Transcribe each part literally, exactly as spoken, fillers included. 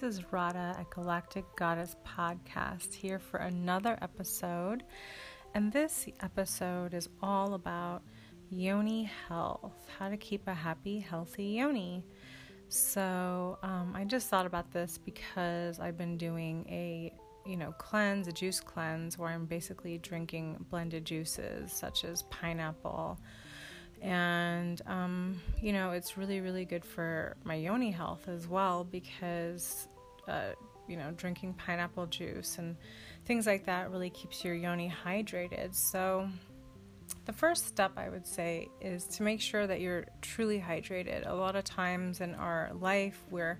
This is Radha at Galactic Goddess Podcast, here for another episode, and this episode is all about yoni health, how to keep a happy, healthy yoni. So um, I just thought about this because I've been doing a, you know, cleanse, a juice cleanse, where I'm basically drinking blended juices such as pineapple. And, um, you know, it's really, really good for my yoni health as well, because, uh, you know, drinking pineapple juice and things like that really keeps your yoni hydrated. So the first step, I would say, is to make sure that you're truly hydrated. A lot of times in our life, we're,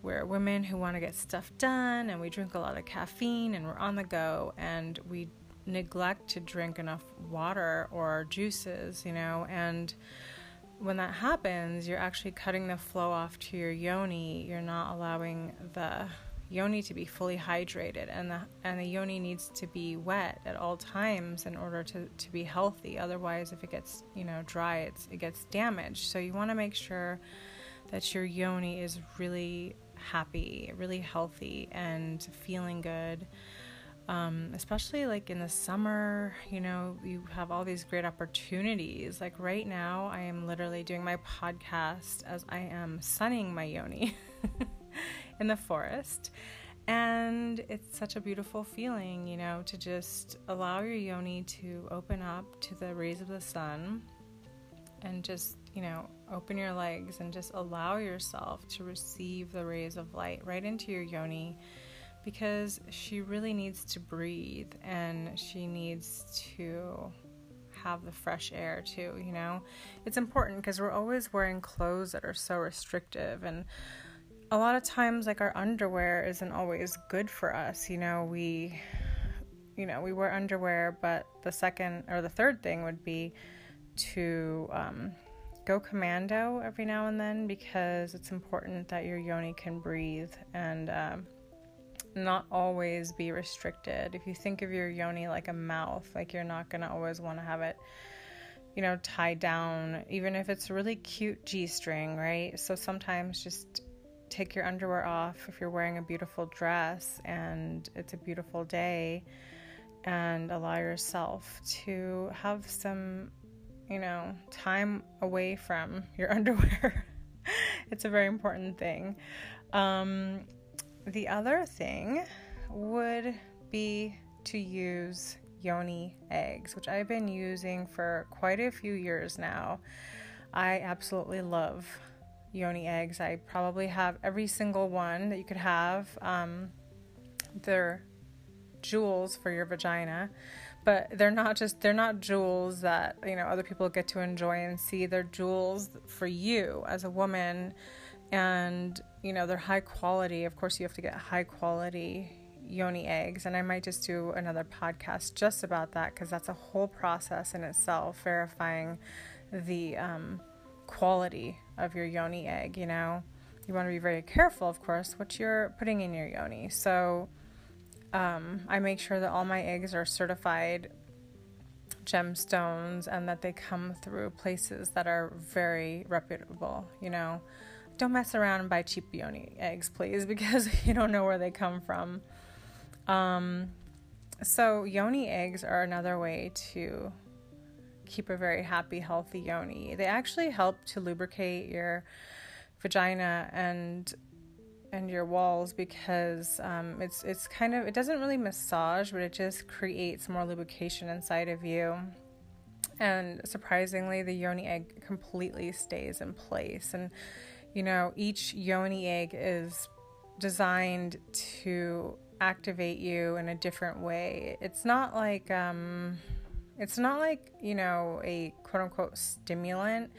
we're women who want to get stuff done, and we drink a lot of caffeine, and we're on the go, and we neglect to drink enough water or juices, you know, and when that happens, you're actually cutting the flow off to your yoni. You're not allowing the yoni to be fully hydrated, and the and the yoni needs to be wet at all times in order to, to be healthy. Otherwise, if it gets, you know, dry, it's, it gets damaged. So you want to make sure that your yoni is really happy, really healthy, and feeling good. Um, especially like in the summer, you know, you have all these great opportunities. Like right now, I am literally doing my podcast as I am sunning my yoni in the forest. And it's such a beautiful feeling, you know, to just allow your yoni to open up to the rays of the sun, and just, you know, open your legs and just allow yourself to receive the rays of light right into your yoni, because she really needs to breathe, and she needs to have the fresh air too, you know. It's important because we're always wearing clothes that are so restrictive, and a lot of times, like, our underwear isn't always good for us, you know. We, you know, we wear underwear, but the second or the third thing would be to um, go commando every now and then, because it's important that your yoni can breathe and um, not always be restricted. If you think of your yoni like a mouth, like, you're not going to always want to have it, you know, tied down, even if it's a really cute G-string, right? So sometimes just take your underwear off if you're wearing a beautiful dress and it's a beautiful day, and allow yourself to have some, you know, time away from your underwear. It's a very important thing. Um, The other thing would be to use yoni eggs, which I've been using for quite a few years now. I absolutely love yoni eggs. I probably have every single one that you could have. Um, they're jewels for your vagina, but they're not just, they're not jewels that, you know, other people get to enjoy and see. They're jewels for you as a woman. And, you know, they're high quality. Of course, you have to get high quality yoni eggs. And I might just do another podcast just about that, because that's a whole process in itself, verifying the um, quality of your yoni egg, you know. You want to be very careful, of course, what you're putting in your yoni. So um, I make sure that all my eggs are certified gemstones, and that they come through places that are very reputable, you know. Don't mess around and buy cheap yoni eggs, please, because you don't know where they come from. Um, so yoni eggs are another way to keep a very happy, healthy yoni. They actually help to lubricate your vagina and and your walls, because um, it's it's kind of, it doesn't really massage, but it just creates more lubrication inside of you. And surprisingly, the yoni egg completely stays in place. And you know, each yoni egg is designed to activate you in a different way. It's not like, um, it's not like, you know, a quote unquote stimulant.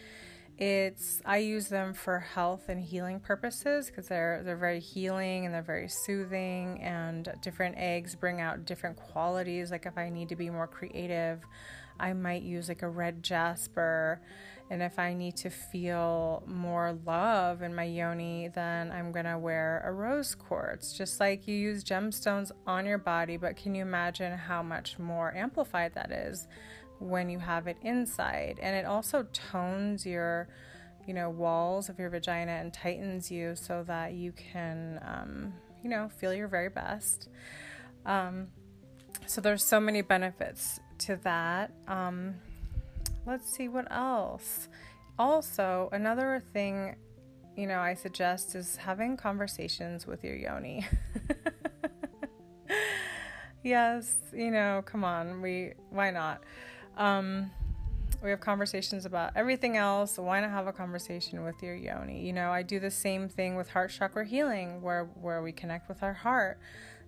It's, I use them for health and healing purposes, because they're, they're very healing, and they're very soothing, and different eggs bring out different qualities. Like, if I need to be more creative, I might use like a red jasper, and if I need to feel more love in my yoni, then I'm going to wear a rose quartz. Just like you use gemstones on your body, but can you imagine how much more amplified that is when you have it inside? And it also tones your you know, walls of your vagina and tightens you so that you can, um, you know, feel your very best. Um, so there's so many benefits to that. Um, let's see what else. Also, another thing, you know, I suggest is having conversations with your yoni. Yes, you know, come on, we, why not? Um, we have conversations about everything else. Why not have a conversation with your yoni? You know, I do the same thing with heart chakra healing where, where we connect with our heart.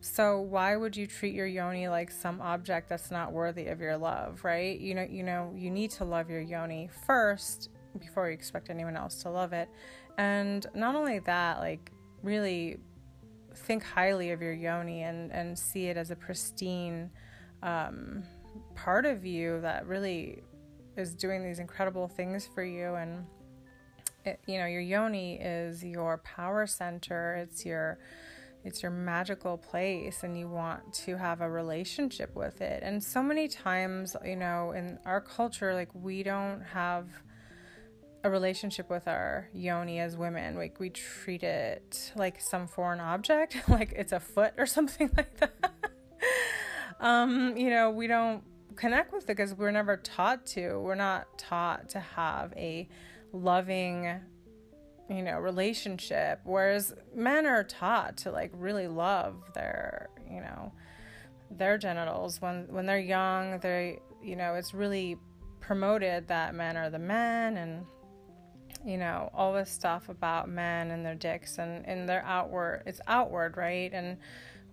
So why would you treat your yoni like some object that's not worthy of your love, right? You know, you know, you need to love your yoni first before you expect anyone else to love it. And not only that, like really think highly of your yoni and, and see it as a pristine, um, part of you that really is doing these incredible things for you. And it, you know, your yoni is your power center. It's your, it's your magical place, and you want to have a relationship with it. And so many times, you know, in our culture, like we don't have a relationship with our yoni as women. Like we treat it like some foreign object, like it's a foot or something like that. um, you know, we don't connect with it because we're never taught to. We're not taught to have a loving, you know, relationship. Whereas men are taught to like really love their, you know, their genitals when when they're young. They, you know, it's really promoted that men are the men, and you know, all this stuff about men and their dicks and and their outward. It's outward, right? And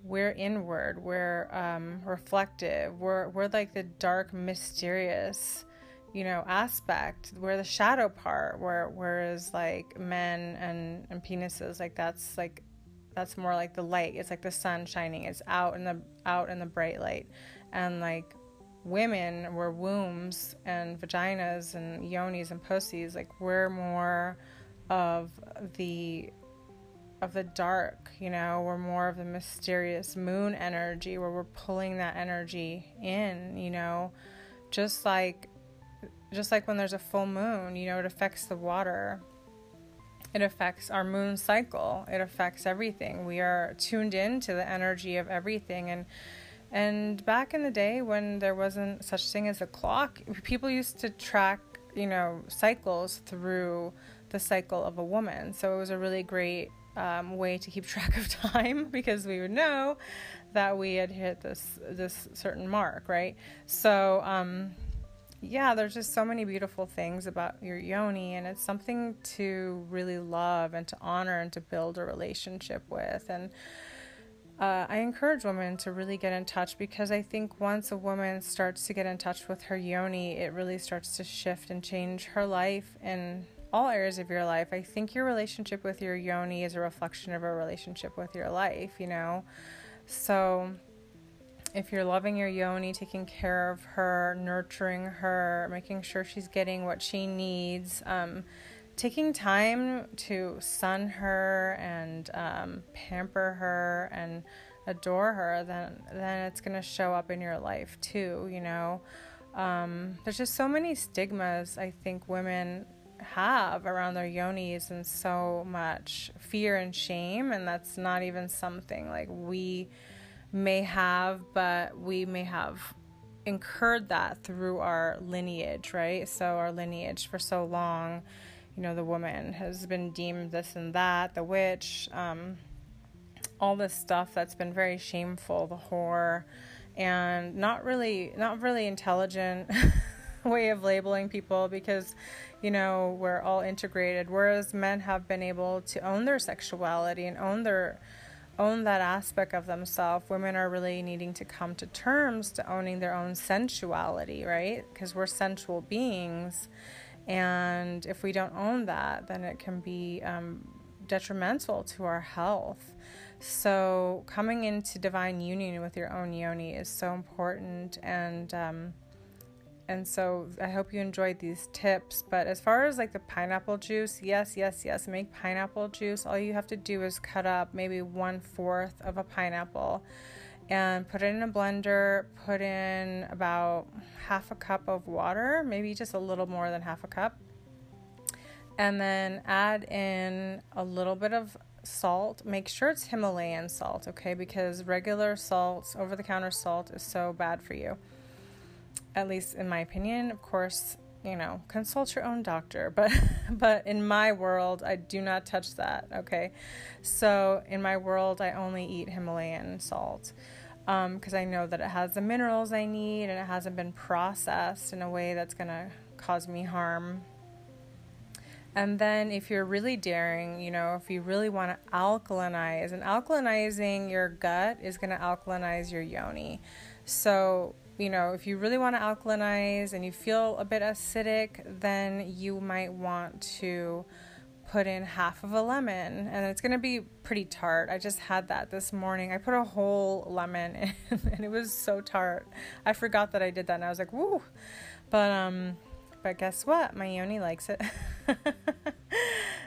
we're inward. We're um, reflective. We're we're like the dark, mysterious, you know, aspect. We're the shadow part. Where whereas like men and and penises, like that's like that's more like the light. It's like the sun shining. It's out in the out in the bright light, and like women, we're wombs and vaginas and yonis and pussies. Like we're more of the. of the dark, you know, we're more of the mysterious moon energy where we're pulling that energy in, you know, just like, just like when there's a full moon, you know, it affects the water. It affects our moon cycle. It affects everything. We are tuned into the energy of everything. And, and back in the day when there wasn't such thing as a clock, people used to track, you know, cycles through the cycle of a woman. So it was a really great Um, way to keep track of time, because we would know that we had hit this this certain mark, right? So um, yeah, there's just so many beautiful things about your yoni, and it's something to really love and to honor and to build a relationship with. And uh, I encourage women to really get in touch, because I think once a woman starts to get in touch with her yoni, it really starts to shift and change her life and all areas of your life. I think your relationship with your yoni is a reflection of a relationship with your life, you know? So if you're loving your yoni, taking care of her, nurturing her, making sure she's getting what she needs, um, taking time to sun her and um, pamper her and adore her, then, then it's going to show up in your life too, you know? Um, there's just so many stigmas I think women have around their yonis, and so much fear and shame, and that's not even something like we may have, but we may have incurred that through our lineage, right? So our lineage for so long, you know, the woman has been deemed this and that, the witch, um, all this stuff that's been very shameful, the whore, and not really, not really intelligent way of labeling people, because you know, we're all integrated, whereas men have been able to own their sexuality and own their own that aspect of themselves. Women are really needing to come to terms to owning their own sensuality, right? Because we're sensual beings, and if we don't own that, then it can be um, detrimental to our health. So coming into divine union with your own yoni is so important. And um And so I hope you enjoyed these tips. But as far as like the pineapple juice, yes, yes, yes, make pineapple juice. All you have to do is cut up maybe one fourth of a pineapple and put it in a blender, put in about half a cup of water, maybe just a little more than half a cup. and then add in a little bit of salt. Make sure it's Himalayan salt, okay? Because regular salt, over-the-counter salt, is so bad for you. At least in my opinion. Of course, you know, consult your own doctor. But but in my world, I do not touch that, okay? So in my world, I only eat Himalayan salt. Um, because I know that it has the minerals I need and it hasn't been processed in a way that's going to cause me harm. And then if you're really daring, you know, if you really want to alkalinize, and alkalinizing your gut is going to alkalinize your yoni. So, you know, if you really want to alkalinize and you feel a bit acidic, then you might want to put in half of a lemon, and it's going to be pretty tart. I just had that this morning. I put a whole lemon in and it was so tart. I forgot that I did that and I was like, woo. But, um, but guess what? My yoni likes it.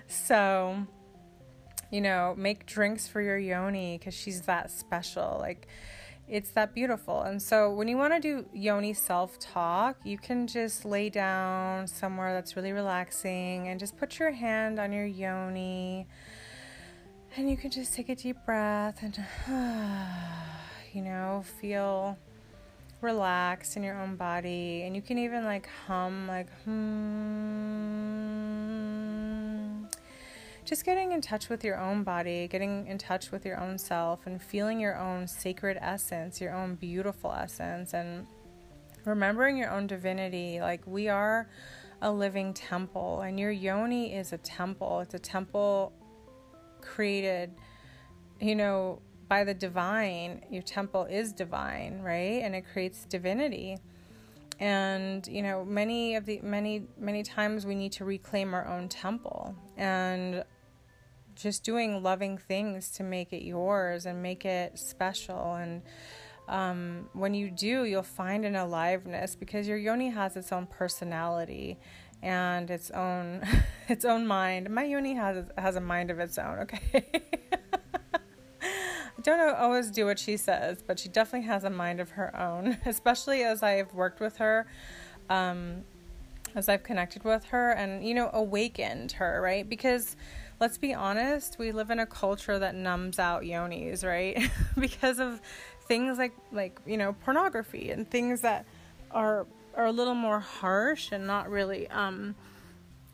So, you know, make drinks for your yoni because she's that special. Like, it's that beautiful. And so when you want to do yoni self-talk, you can just lay down somewhere that's really relaxing and just put your hand on your yoni, and you can just take a deep breath and, you know, feel relaxed in your own body. And you can even like hum, like, hmm. Just getting in touch with your own body, getting in touch with your own self, and feeling your own sacred essence, your own beautiful essence, and remembering your own divinity. Like, we are a living temple, and your yoni is a temple. It's a temple created, you know, by the divine. Your temple is divine, right? And it creates divinity. And, you know, many of the many many times we need to reclaim our own temple, and just doing loving things to make it yours and make it special. And um, when you do, you'll find an aliveness, because your yoni has its own personality and its own its own mind. My yoni has has a mind of its own, okay? Don't always do what she says, but she definitely has a mind of her own, especially as I've worked with her, um, as I've connected with her and, you know, awakened her, right? Because let's be honest, we live in a culture that numbs out yonis, right? Because of things like, like, you know, pornography and things that are, are a little more harsh and not really, um,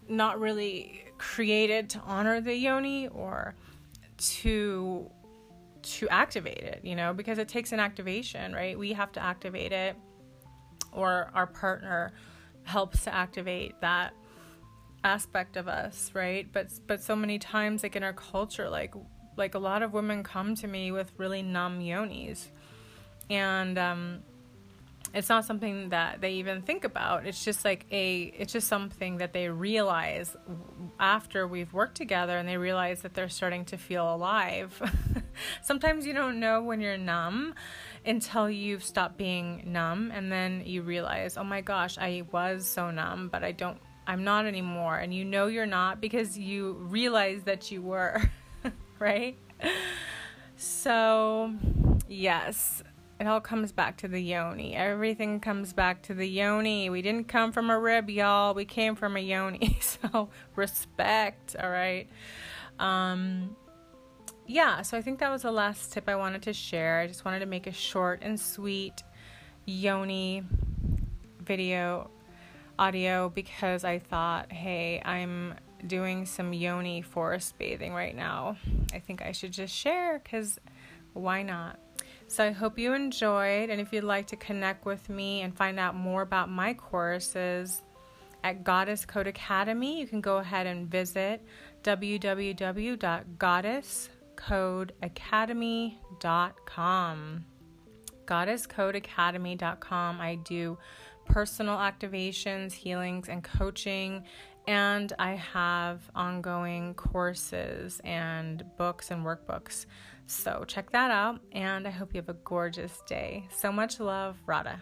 not really created to honor the yoni or to... to activate it, you know, because it takes an activation, right? We have to activate it, or our partner helps to activate that aspect of us, right? But but so many times, like in our culture, like like a lot of women come to me with really numb yonis, and um, it's not something that they even think about. It's just like a, it's just something that they realize after we've worked together, and they realize that they're starting to feel alive. Sometimes you don't know when you're numb until you've stopped being numb, and then you realize, oh my gosh, I was so numb, but I don't, I'm not anymore. And you know you're not because you realize that you were, right? So, yes, it all comes back to the yoni. Everything comes back to the yoni. We didn't come from a rib, y'all. We came from a yoni. So, respect, all right? Um... Yeah, so I think that was the last tip I wanted to share. I just wanted to make a short and sweet yoni video, audio, because I thought, hey, I'm doing some yoni forest bathing right now. I think I should just share, because why not? So I hope you enjoyed, and if you'd like to connect with me and find out more about my courses at Goddess Code Academy, you can go ahead and visit w w w dot goddess dot com. goddess code academy dot com goddess code academy dot com. I do personal activations, healings, and coaching, and I have ongoing courses and books and workbooks. So check that out, and I hope you have a gorgeous day. So much love, Radha.